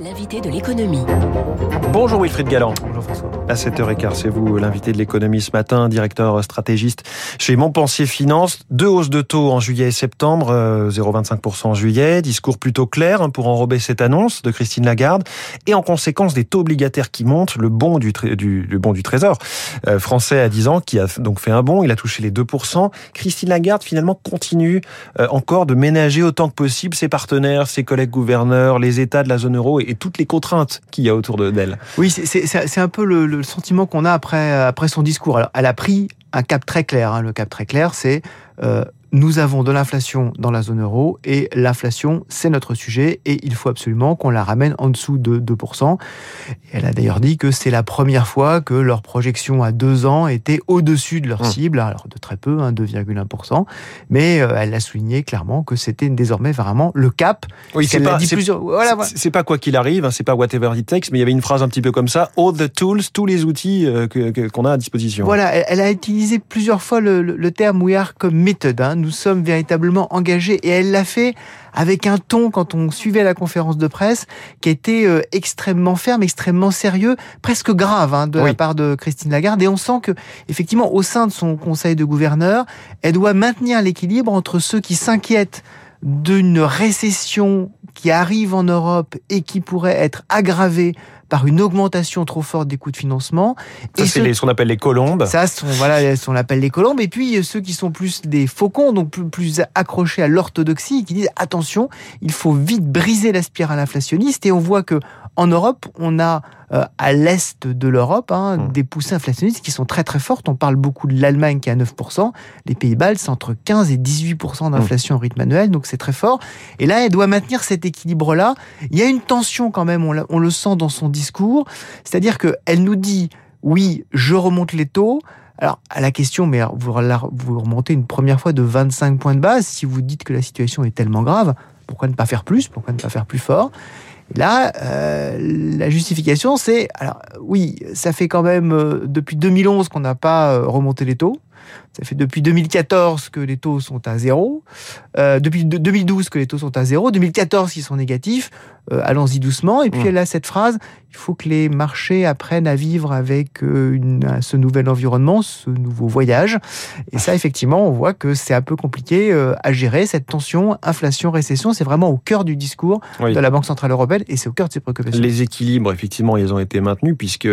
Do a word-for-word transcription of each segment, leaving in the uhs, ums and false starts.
L'invité de l'économie. Bonjour Wilfried Galland. Bonjour François. À sept heures quinze, c'est vous l'invité de l'économie ce matin, directeur stratégiste chez Montpensier Finance. Deux hausses de taux en juillet et septembre, zéro virgule vingt-cinq pour cent en juillet, discours plutôt clair pour enrober cette annonce de Christine Lagarde. Et en conséquence des taux obligataires qui montent, le bond du, du, le bond du trésor euh, français à dix ans qui a donc fait un bond, il a touché les deux pour cent. Christine Lagarde finalement continue euh, encore de ménager autant que possible ses partenaires, ses collègues gouverneurs, les États de la zone euro et, et toutes les contraintes qu'il y a autour d'elle. Oui, c'est, c'est, c'est un peu le, le sentiment qu'on a après, après son discours. Alors, elle a pris un cap très clair. Hein. Le cap très clair, c'est euh, nous avons de l'inflation dans la zone euro et l'inflation, c'est notre sujet et il faut absolument qu'on la ramène en dessous de deux pour cent. Et elle a d'ailleurs dit que c'est la première fois que leurs projections à deux ans étaient au-dessus de leur mmh. cible, alors de très peu, hein, deux virgule un pour cent, mais euh, elle a souligné clairement que c'était désormais vraiment le cap. Oui, c'est pas, dit c'est, plusieurs... voilà, voilà. c'est pas quoi qu'il arrive, hein, c'est pas whatever it takes, mais il y avait une phrase un petit peu comme ça, all the tools, tous les outils euh, que, que, qu'on a à disposition. Voilà, elle, elle a utilisé plusieurs fois le, le, le terme « we are committed hein, », nous sommes véritablement engagés et elle l'a fait avec un ton quand on suivait la conférence de presse qui était euh, extrêmement ferme, extrêmement sérieux, presque grave hein, de oui. la part de Christine Lagarde et on sent que effectivement au sein de son conseil de gouverneurs, elle doit maintenir l'équilibre entre ceux qui s'inquiètent d'une récession qui arrive en Europe et qui pourrait être aggravée par une augmentation trop forte des coûts de financement. Ça, et c'est ce... les, ce qu'on appelle les colombes. Ça, ce sont, voilà, ce qu'on appelle les colombes. Et puis, ceux qui sont plus des faucons, donc plus, plus accrochés à l'orthodoxie, qui disent, attention, il faut vite briser la spirale inflationniste. Et on voit que en Europe, on a euh, à l'est de l'Europe hein, mmh. des poussées inflationnistes qui sont très très fortes. On parle beaucoup de l'Allemagne qui est à neuf pour cent. Les Pays-Bas, c'est entre quinze et dix-huit pour cent d'inflation mmh. au rythme annuel, donc c'est très fort. Et là, elle doit maintenir cet équilibre-là. Il y a une tension quand même, on, la, on le sent dans son discours. C'est-à-dire qu'elle nous dit, oui, je remonte les taux. Alors, à la question, mais vous, la, vous remontez une première fois de vingt-cinq points de base. Si vous dites que la situation est tellement grave, pourquoi ne pas faire plus? Pourquoi ne pas faire plus fort? Là, euh, la justification, c'est... Alors, oui, ça fait quand même euh, depuis deux mille onze qu'on n'a pas euh, remonté les taux. Ça fait depuis deux mille quatorze que les taux sont à zéro. Euh, depuis de, deux mille douze que les taux sont à zéro. deux mille quatorze, ils sont négatifs. Euh, allons-y doucement. Et puis, mmh. elle a cette phrase, il faut que les marchés apprennent à vivre avec euh, une, ce nouvel environnement, ce nouveau voyage. Et ça, effectivement, on voit que c'est un peu compliqué euh, à gérer. Cette tension, inflation, récession, c'est vraiment au cœur du discours oui. de la Banque Centrale Européenne et c'est au cœur de ses préoccupations. Les équilibres, effectivement, ils ont été maintenus puisque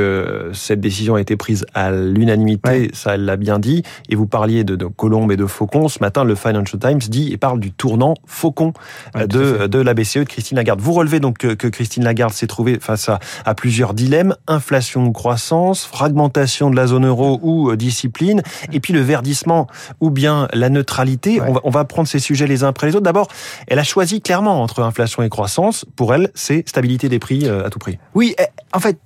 cette décision a été prise à l'unanimité. Ouais. Ça, elle l'a bien dit. Et vous parliez de, de colombes et de faucons. Ce matin, le Financial Times dit et parle du tournant faucon ouais, de, de la B C E, de Christine Lagarde. Vous relevez donc que, que Christine Lagarde s'est trouvée face à, à plusieurs dilemmes, inflation ou croissance, fragmentation de la zone euro ou discipline, et puis le verdissement ou bien la neutralité. Ouais. On, va, on va prendre ces sujets les uns après les autres. D'abord, elle a choisi clairement entre inflation et croissance. Pour elle, c'est stabilité des prix à tout prix. Oui, en fait...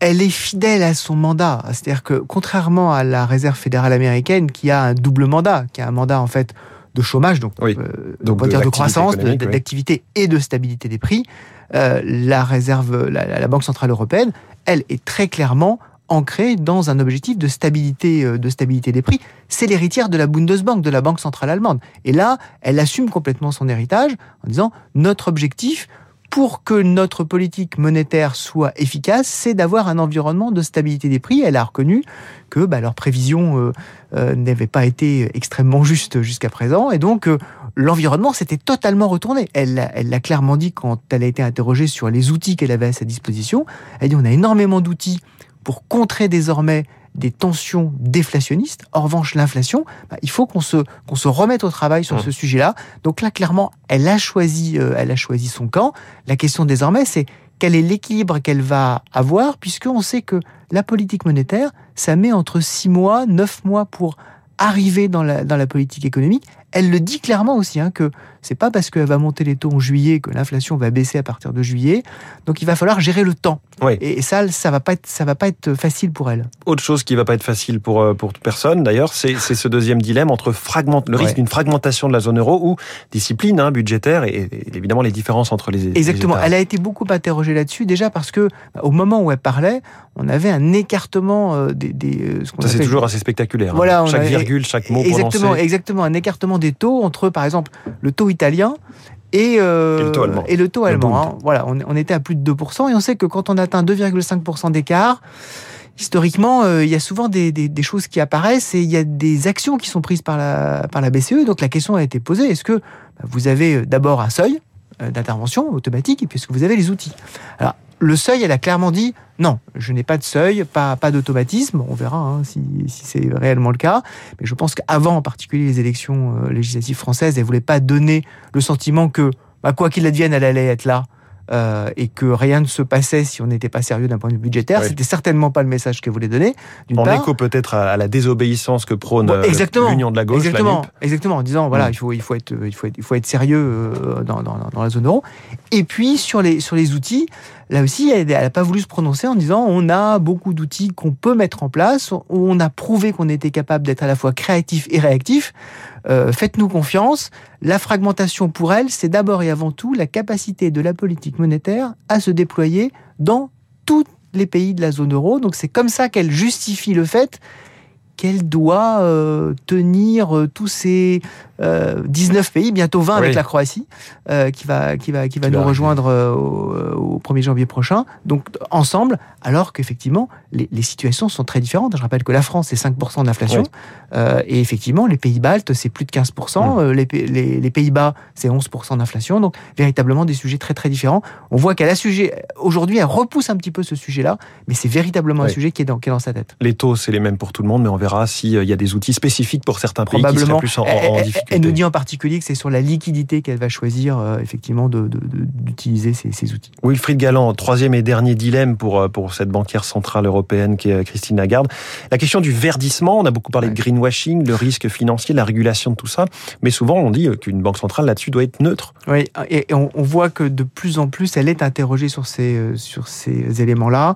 Elle est fidèle à son mandat, c'est-à-dire que contrairement à la Réserve fédérale américaine qui a un double mandat, qui a un mandat en fait de chômage, donc, oui. euh, donc on peut dire de croissance, de, d'activité oui. et de stabilité des prix, euh, la Réserve, la, la Banque Centrale Européenne, elle est très clairement ancrée dans un objectif de stabilité, euh, de stabilité des prix. C'est l'héritière de la Bundesbank, de la Banque Centrale Allemande. Et là, elle assume complètement son héritage en disant notre objectif, pour que notre politique monétaire soit efficace, c'est d'avoir un environnement de stabilité des prix. Elle a reconnu que bah, leurs prévisions euh, euh, n'avaient pas été extrêmement justes jusqu'à présent. Et donc, euh, l'environnement s'était totalement retourné. Elle, elle l'a clairement dit quand elle a été interrogée sur les outils qu'elle avait à sa disposition. Elle dit on a énormément d'outils pour contrer désormais des tensions déflationnistes. En revanche, l'inflation, bah, il faut qu'on se, qu'on se remette au travail sur mmh. ce sujet-là. Donc là, clairement, elle a choisi, euh, elle a choisi son camp. La question désormais, c'est quel est l'équilibre qu'elle va avoir, puisqu'on sait que la politique monétaire, ça met entre six mois, neuf mois pour arriver dans la, dans la politique économique. Elle le dit clairement aussi, hein, que c'est pas parce qu'elle va monter les taux en juillet que l'inflation va baisser à partir de juillet. Donc il va falloir gérer le temps. Oui. Et ça, ça va pas être, ça va pas être facile pour elle. Autre chose qui va pas être facile pour pour personne d'ailleurs, c'est c'est ce deuxième dilemme entre fragment, le risque ouais. d'une fragmentation de la zone euro ou discipline hein, budgétaire et, et évidemment les différences entre les. Exactement. Les États. Elle a été beaucoup interrogée là-dessus déjà parce que au moment où elle parlait, on avait un écartement des. des ce qu'on ça appelle... c'est toujours assez spectaculaire. Voilà. Hein. Chaque avait... virgule, chaque mot exactement, prononcé. Exactement, exactement, un écartement des taux entre, par exemple, le taux italien et, euh, et le taux allemand. Et le taux allemand le hein. Voilà, on, on était à plus de deux pour cent et on sait que quand on atteint deux virgule cinq pour cent d'écart, historiquement, euh, il y a souvent des, des, des choses qui apparaissent et il y a des actions qui sont prises par la, par la B C E. Donc la question a été posée, est-ce que bah, vous avez d'abord un seuil euh, d'intervention automatique et puis est-ce que vous avez les outils ? Alors, le seuil, elle a clairement dit non, je n'ai pas de seuil, pas, pas d'automatisme. On verra hein, si, si c'est réellement le cas. Mais je pense qu'avant, en particulier les élections euh, législatives françaises, elle ne voulait pas donner le sentiment que, bah, quoi qu'il advienne, elle allait être là. Euh, et que rien ne se passait si on n'était pas sérieux d'un point de vue budgétaire, oui. C'était certainement pas le message qu'elle voulait donner. D'une en part, écho peut-être à la désobéissance que prône bon, l'union de la gauche, exactement, la N U P. Exactement, en disant voilà, mmh. il faut il faut être il faut être, il faut être sérieux dans, dans dans la zone euro. Et puis sur les sur les outils, là aussi elle n'a pas voulu se prononcer en disant on a beaucoup d'outils qu'on peut mettre en place, on a prouvé qu'on était capable d'être à la fois créatif et réactif. Euh, faites-nous confiance. La fragmentation pour elle, c'est d'abord et avant tout la capacité de la politique monétaire à se déployer dans tous les pays de la zone euro. Donc c'est comme ça qu'elle justifie le fait qu'elle doit euh, tenir euh, tous ces euh, dix-neuf pays, bientôt vingt oui. avec la Croatie, euh, qui va, qui va, qui va nous rejoindre euh, au, au premier janvier prochain, donc ensemble, alors qu'effectivement, les, les situations sont très différentes. Je rappelle que la France, c'est cinq pour cent d'inflation, oui. euh, et effectivement, les pays baltes, c'est plus de quinze pour cent, oui. euh, les, les, les Pays-Bas, c'est onze pour cent d'inflation, donc véritablement des sujets très très différents. On voit qu'elle a sujet, aujourd'hui, elle repousse un petit peu ce sujet-là, mais c'est véritablement oui. un sujet qui est, dans, qui est dans sa tête. Les taux, c'est les mêmes pour tout le monde, mais on verra s'il y a des outils spécifiques pour certains pays qui seraient plus en, en difficulté. Elle nous dit en particulier que c'est sur la liquidité qu'elle va choisir euh, effectivement de, de, de, d'utiliser ces, ces outils. Wilfried Galland, troisième et dernier dilemme pour, pour cette banquière centrale européenne qui est Christine Lagarde. La question du verdissement, on a beaucoup parlé ouais. de greenwashing, le risque financier, la régulation de tout ça, mais souvent on dit qu'une banque centrale là-dessus doit être neutre. Oui, et on, on voit que de plus en plus elle est interrogée sur ces, euh, sur ces éléments-là.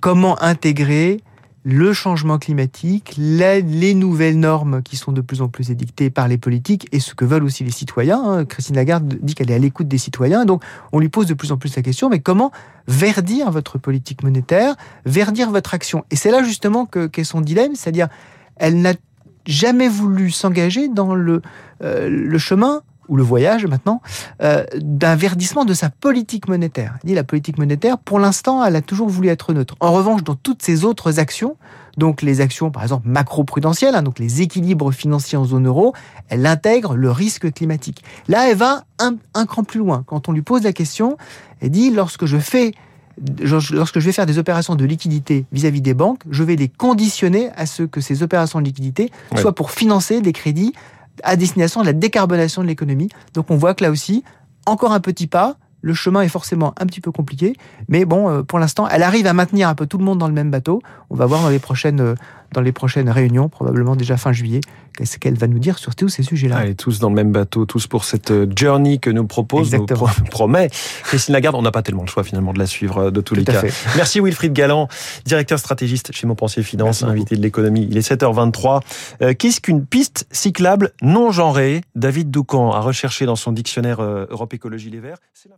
Comment intégrer le changement climatique, les, les nouvelles normes qui sont de plus en plus édictées par les politiques et ce que veulent aussi les citoyens. Christine Lagarde dit qu'elle est à l'écoute des citoyens, donc on lui pose de plus en plus la question, mais comment verdir votre politique monétaire, verdir votre action ? Et c'est là justement que, qu'est son dilemme, c'est-à-dire elle n'a jamais voulu s'engager dans le, euh, le chemin ou le voyage maintenant, euh, d'un verdissement de sa politique monétaire. Il dit la politique monétaire, pour l'instant, elle a toujours voulu être neutre. En revanche, dans toutes ses autres actions, donc les actions, par exemple, macro-prudentielles, hein, donc les équilibres financiers en zone euro, elle intègre le risque climatique. Là, elle va un, un cran plus loin. Quand on lui pose la question, elle dit, lorsque je fais Lorsque je vais faire des opérations de liquidité vis-à-vis des banques, je vais les conditionner à ce que ces opérations de liquidité ouais. soient pour financer des crédits à destination de la décarbonation de l'économie. Donc on voit que là aussi, encore un petit pas, le chemin est forcément un petit peu compliqué, mais bon, pour l'instant, elle arrive à maintenir un peu tout le monde dans le même bateau. On va voir dans les prochaines, dans les prochaines réunions, probablement déjà fin juillet, ce qu'elle va nous dire sur tous ces sujets-là. Allez, tous dans le même bateau, tous pour cette journey que nous propose, nous pro- promet Christine Lagarde. On n'a pas tellement le choix finalement de la suivre de tous tout les cas. Fait. Merci Wilfried Galland, directeur stratégiste chez Montpensier Finance, invité de l'économie. Il est sept heures vingt-trois. Euh, qu'est-ce qu'une piste cyclable non genrée ? David Doucan a recherché dans son dictionnaire Europe Écologie Les Verts. C'est la...